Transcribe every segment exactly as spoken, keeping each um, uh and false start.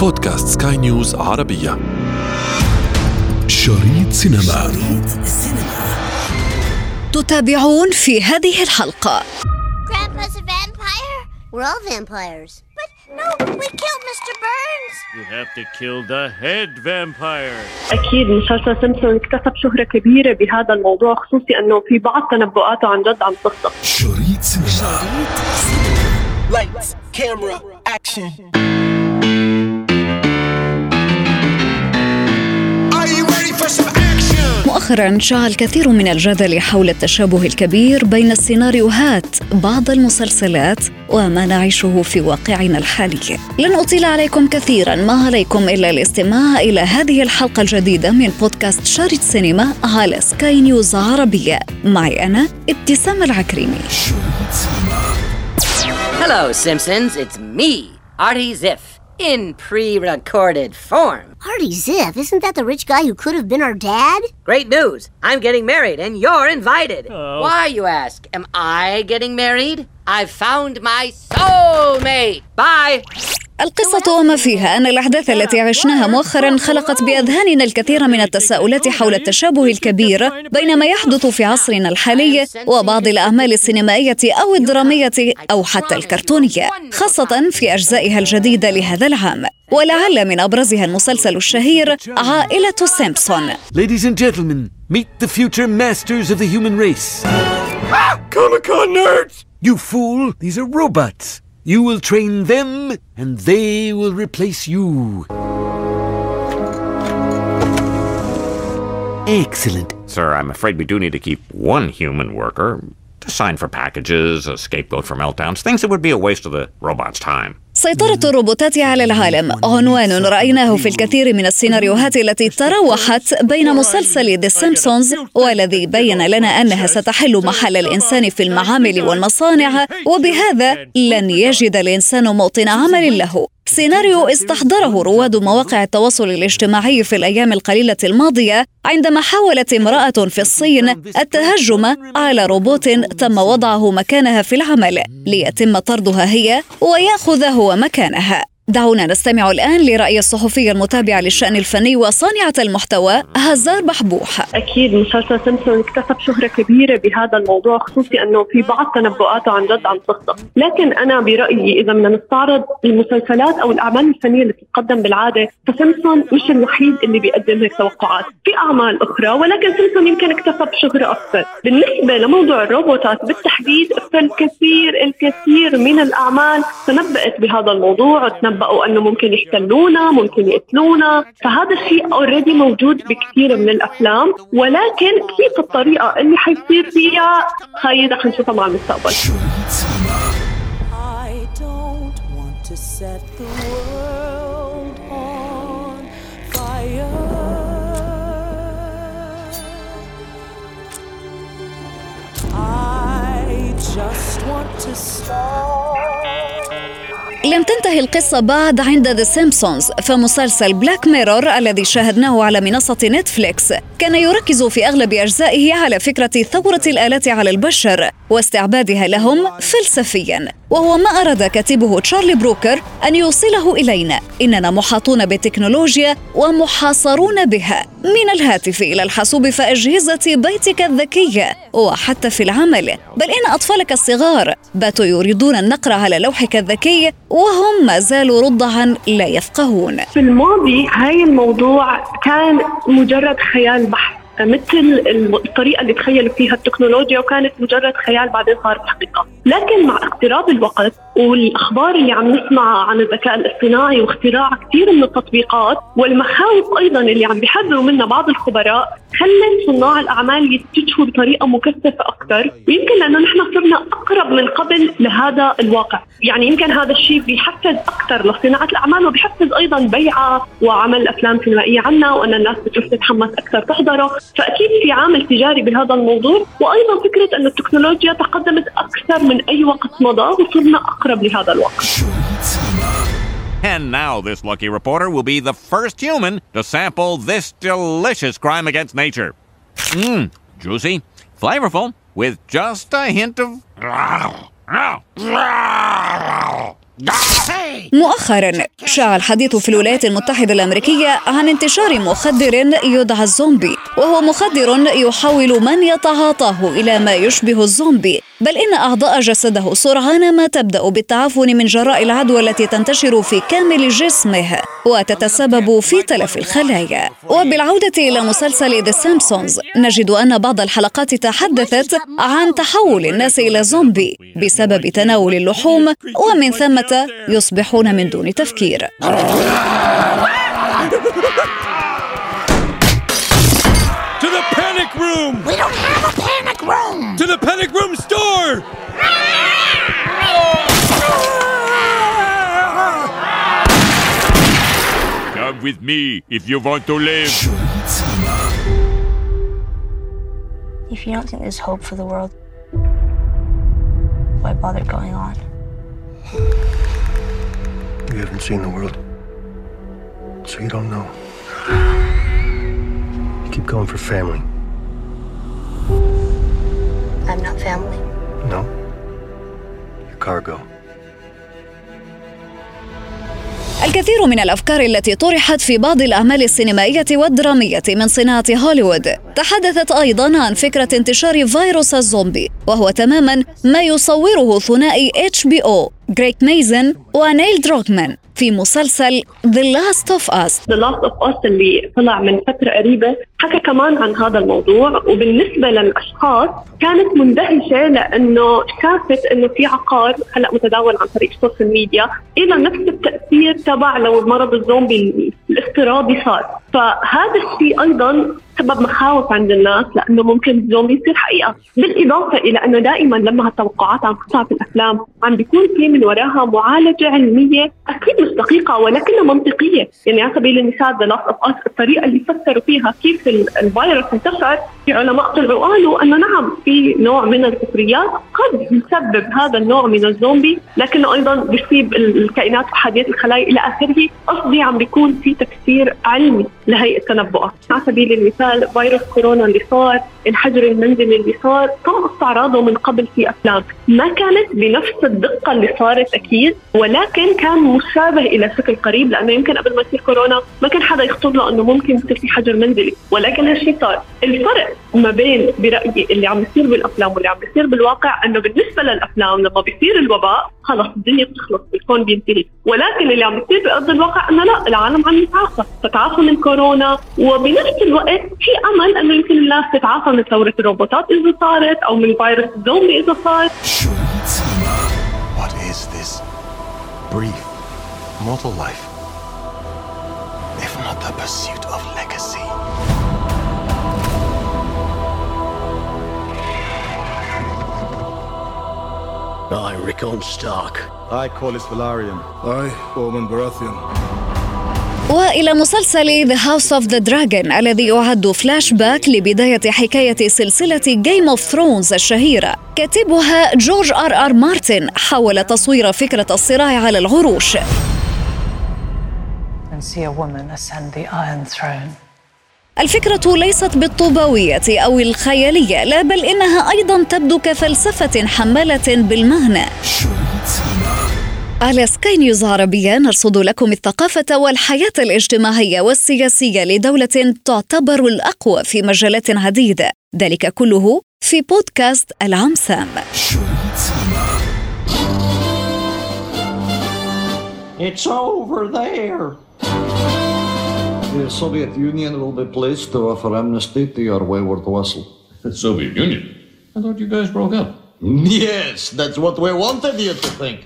بودكاست سكاي نيوز عربية. شريط سينما. تتابعون في هذه الحلقة. Grandpa's a vampire? We're all vampires. But no, we killed mister Burns. You have to kill the head vampire. أكيد مسلسل سيمبسون اكتسب شهرة كبيرة بهذا الموضوع، خصوصي أنه في بعض تنبؤاته عن جد عم تخطئ. شريط سينما. Lights, camera, action. مؤخراً شاع الكثير من الجدل حول التشابه الكبير بين السيناريوهات بعض المسلسلات وما نعيشه في واقعنا الحالي. لن أطيل عليكم كثيراً، ما عليكم إلا الاستماع إلى هذه الحلقة الجديدة من بودكاست شريط سينما على سكاي نيوز عربية. معي أنا ابتسام العكريمي. Hello Simpsons, it's me, Artie Ziff. In pre-recorded form. Artie Ziff, isn't that the rich guy who could have been our dad? Great news! I'm getting married and you're invited! Oh. Why, you ask? Am I getting married? I've found my soulmate! Bye! القصة وما فيها أن الأحداث التي عشناها مؤخراً خلقت بأذهاننا الكثير من التساؤلات حول التشابه الكبير بين ما يحدث في عصرنا الحالي وبعض الأعمال السينمائية أو الدرامية أو حتى الكرتونية، خاصة في أجزائها الجديدة لهذا العام، ولعل من أبرزها المسلسل الشهير عائلة سيمبسون. Ladies and gentlemen, meet the future masters of the human race. Comic-Con nerds! You fool, these are robots. You will train them, and they will replace you. Excellent. Sir, I'm afraid we do need to keep one human worker to sign for packages, a scapegoat for meltdowns, things that would be a waste of the robot's time. سيطرة الروبوتات على العالم عنوان رأيناه في الكثير من السيناريوهات التي تراوحت بين مسلسل The Simpsons، والذي بين لنا أنها ستحل محل الإنسان في المعامل والمصانع، وبهذا لن يجد الإنسان موطن عمل له. سيناريو استحضره رواد مواقع التواصل الاجتماعي في الأيام القليلة الماضية، عندما حاولت امرأة في الصين التهجم على روبوت تم وضعه مكانها في العمل ليتم طردها هي ويأخذه مكانها. دعونا نستمع الآن لرأي الصحفية المتابعة للشأن الفني وصانعة المحتوى هزار بحبوح. أكيد مسلسل سيمبسون اكتسب شهرة كبيرة بهذا الموضوع، خصوصي أنه في بعض تنبؤاته عن جد عم تخطئ، لكن أنا برأيي إذا بدنا نستعرض المسلسلات أو الأعمال الفنية اللي بتقدم بالعادة، فسيمبسون مش الوحيد اللي بيقدم هيك توقعات، في أعمال أخرى ولكن سيمبسون يمكن اكتسب شهرة أكثر. بالنسبة لموضوع الروبوتات بالتحديد، فالكثير الكثير من الأعمال تنبأت بهذا الموضوع، بقوا أنه ممكن يحتلونا، ممكن يقتلونا، فهذا الشيء أوريدي موجود بكثير من الأفلام، ولكن كيف الطريقة اللي حيصير فيها خلينا نشوفها مع المستقبل. لم تنتهي القصة بعد عند ذا سيمبسونز، فمسلسل بلاك ميرور الذي شاهدناه على منصة نتفليكس كان يركز في أغلب أجزائه على فكرة ثورة الآلات على البشر واستعبادها لهم فلسفياً، وهو ما أراد كاتبه تشارلي بروكر أن يوصله إلينا. إننا محاطون بالتكنولوجيا ومحاصرون بها، من الهاتف إلى الحاسوب فأجهزة بيتك الذكية وحتى في العمل، بل إن أطفالك الصغار باتوا يريدون النقر على لوحك الذكي وهم ما زالوا رضعاً لا يفقهون. في الماضي هاي الموضوع كان مجرد خيال بحث، مثل الطريقة اللي تخيلوا فيها التكنولوجيا وكانت مجرد خيال بعدين صارت حقيقة، لكن مع اقتراب الوقت والأخبار اللي عم نسمعها عن الذكاء الاصطناعي واختراع كثير من التطبيقات والمخاوف أيضا اللي عم بيحذروا منها بعض الخبراء، خلت صناع الأعمال يتجهوا بطريقة مكثفة أكثر، ويمكن لأنه نحن صرنا أقرب من قبل لهذا الواقع. يعني يمكن هذا الشيء بيحفز أكثر لصناعة الأعمال وبيحفز أيضا بيعة وعمل أفلام سينمائية عنا، وأن الناس بتروح تتحمس أكثر تحضره، فأكيد في عامل تجاري بهذا الموضوع، وأيضا فكرة أن التكنولوجيا تقدمت أكثر من أي وقت مضى وصرنا أقرب لهذا الوقت. And now this lucky reporter will be the first human to sample this delicious crime against nature. Mmm, juicy, flavorful, with just a hint of... مؤخرا شاع الحديث في الولايات المتحدة الأمريكية عن انتشار مخدر يدعى الزومبي، وهو مخدر يحول من يتعاطاه إلى ما يشبه الزومبي، بل إن أعضاء جسده سرعان ما تبدأ بالتعفن من جراء العدوى التي تنتشر في كامل جسمه وتتسبب في تلف الخلايا. وبالعودة إلى مسلسل The Simpsons، نجد أن بعض الحلقات تحدثت عن تحول الناس إلى زومبي بسبب تناول اللحوم، ومن ثم يصبحون من دون تفكير. To the panic room. We don't have a panic room. To the panic room store. Come with me if you want to live. If you don't think there's hope for the world, why bother going on? You haven't seen the world, so you don't know. You keep going for family. I'm not family. No. You're cargo. الكثير من الأفكار التي طرحت في بعض الأعمال السينمائية والدرامية من صناعة هوليوود تحدثت أيضاً عن فكرة انتشار فيروس الزومبي، وهو تماماً ما يصوره ثنائي إتش بي أو غريغ ميزن ونيل دروكمان في مسلسل The Last of Us. The Last of Us اللي طلع من فترة قريبة حكى كمان عن هذا الموضوع، وبالنسبة للأشخاص كانت مندهشة لأنه شافت أنه في عقار هلأ متداول عن طريق السوشيال ميديا إلى نفس التأثير تبع لو مرض الزومبي الافتراضي صار. فهذا الشيء أيضاً سبب مخاوف عند الناس لأنه ممكن الزومبي يصير حقيقة، بالإضافة إلى أنه دائماً لما هالتوقعات عم تطلع في الأفلام عم بيكون في من وراها معالجة علمية أكيد مش دقيقة ولكنها منطقية. يعني على سبيل المثال The Last of Us الطريقة اللي فسروا فيها كيف الفيروس انتشر، في علماء طلعوا قالوا أنه نعم في نوع من الفطريات قد يسبب هذا النوع من الزومبي، لكنه أيضاً بيصيب الكائنات أحادية الخلايا إلى آخره. قصدي عم بيكون في تفسير علمي لهي التنبؤات. على سبيل المثال فيروس كورونا اللي صار، الحجر المنزلي اللي صار، تم استعراضه من قبل في أفلام ما كانت بنفس الدقة اللي صارت أكيد، ولكن كان مشابه إلى شكل قريب، لأنه يمكن قبل ما يصير كورونا ما كان حدا يخطر له أنه ممكن يصير في حجر منزلي، ولكن هالشيء صار. الفرق ما بين برأيي اللي عم يصير بالأفلام واللي عم يصير بالواقع أنه بالنسبة للأفلام لما بيصير الوباء خلاص الدنيا بتخلص، الكون بينتهي، ولكن اللي عم يصير بأرض الواقع أنه لا، العالم عم يتعافى، تتعافى من كورونا، وبنفس الوقت في أمل أنه يمكن الناس تتعافى من ثورة الروبوتات إذا صارت أو من فيروس الزومبي إذا صار. What is this brief mortal life if not the pursuit of legacy? I Rickon Stark. I Corlys Velaryon. I Borman Baratheon. وإلى مسلسل The House of the Dragon الذي يعد فلاش باك لبداية حكاية سلسلة Game of Thrones الشهيرة. كاتبها جورج آر آر مارتن حاول تصوير فكرة الصراع على العروش. الفكرة ليست بالطوباوية أو الخيالية، لا، بل إنها أيضاً تبدو كفلسفة حمالة بالمهنة. على سكاي نيوز عربية نرصد لكم الثقافة والحياة الاجتماعية والسياسية لدولة تعتبر الأقوى في مجالات عديدة، ذلك كله في بودكاست العمسام. It's over there. The Soviet Union will be pleased to offer amnesty to your wayward vassal. The Soviet Union? I thought you guys broke up. Yes, that's what we wanted you to think.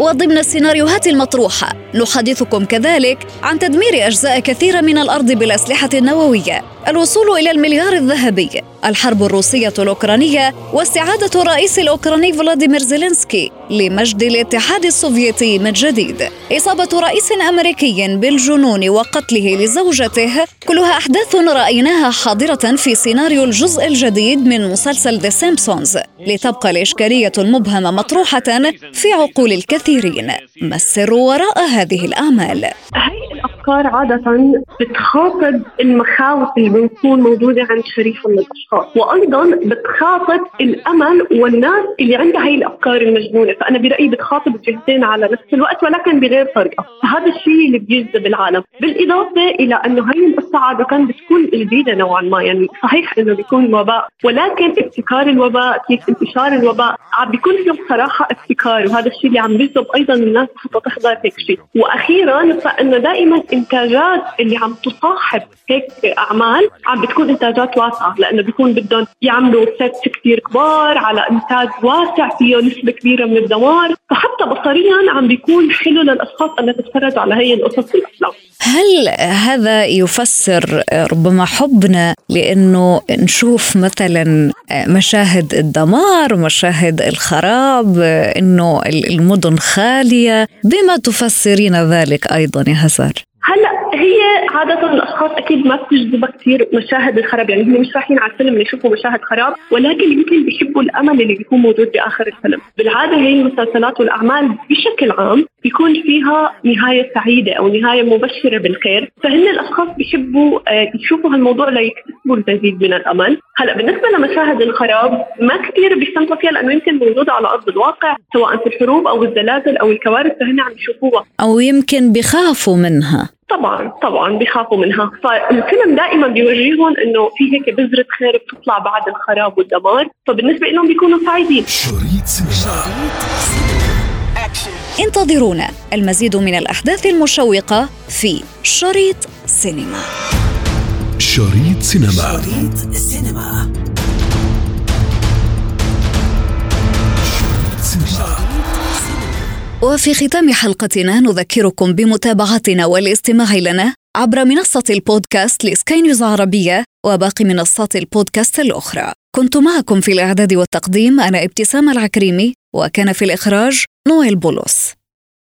وضمن السيناريوهات المطروحة نحدثكم كذلك عن تدمير أجزاء كثيرة من الأرض بالأسلحة النووية، الوصول إلى المليار الذهبي، الحرب الروسية الأوكرانية، واستعادة الرئيس الأوكراني فلاديمير زيلينسكي لمجد الاتحاد السوفيتي من جديد، إصابة رئيس أمريكي بالجنون وقتله لزوجته، كلها أحداث رأيناها حاضرة في سيناريو الجزء الجديد من مسلسل The Simpsons، لتبقى الإشكالية المبهمة مطروحة في عقول الكثيرين. ما السر وراء هذه الأعمال؟ الأفكار عادة بتخاطب المخاوف اللي بتكون موجودة عند شريحة من الأشخاص، وأيضا بتخاطب الأمل والناس اللي عندها هاي الأفكار المجنونة. فأنا برأيي بتخاطب الجهتين على نفس الوقت ولكن بغير طريقة. هذا الشيء اللي بيجذب العالم، بالإضافة إلى أنه هاي القصة عادة كان بتكون جديدة نوعا ما. يعني صحيح إنه بيكون وباء، ولكن ابتكار الوباء كيف انتشار الوباء عم بيكون فيه صراحة ابتكار، وهذا الشيء اللي عم بيجذب أيضا الناس حتى تحضر هيك شيء. وأخيرا فإنه دائما إنتاجات اللي عم تصاحب هيك أعمال عم بتكون إنتاجات واسعة، لأنه بيكون بدهم يعملوا ست كتير كبار على إنتاج واسع فيه نسبة كبيرة من الدمار، فحتى بصريا عم بيكون حلو للأشخاص أن تتفرج على هاي القصص والأفلام. هل هذا يفسر ربما حبنا لأنه نشوف مثلا مشاهد الدمار ومشاهد الخراب، أنه المدن خالية؟ بما تفسرين ذلك أيضا يا هزار؟ هلأ هي عادة الأشخاص أكيد ما بتجذبها كتير مشاهد الخراب، يعني هم مش رايحين على الفيلم يشوفوا مشاهد خراب، ولكن يمكن بيحبوا الأمل اللي بيكون موجود بآخر الفيلم. بالعادة هي المسلسلات والأعمال بشكل عام بيكون فيها نهاية سعيدة أو نهاية مبشرة بالخير، فهن الأشخاص بيحبوا يشوفوا هالموضوع ليكتسبوا المزيد من الأمل. هلأ بالنسبة لمشاهد الخراب ما كتير بيستمتعوا فيها لأنه يمكن موجودة على أرض الواقع، سواء في الحروب أو الزلازل أو الكوارث، فهن عم يشوفوها أو يمكن بيخافوا منها. طبعا طبعا بيخافوا منها، فالفيلم دائما بيورجيهم انه في هيك بذرة خير بتطلع بعد الخراب والدمار، فبالنسبة لهم بيكونوا سعيدين. انتظرونا، المزيد من الأحداث المشوقة في شريط سينما. شريط سينما. شريط سينما. وفي ختام حلقتنا نذكركم بمتابعتنا والاستماع لنا عبر منصة البودكاست لسكاي نيوز عربية وباقي منصات البودكاست الأخرى. كنت معكم في الإعداد والتقديم أنا ابتسام العكريمي، وكان في الإخراج نويل بولوس.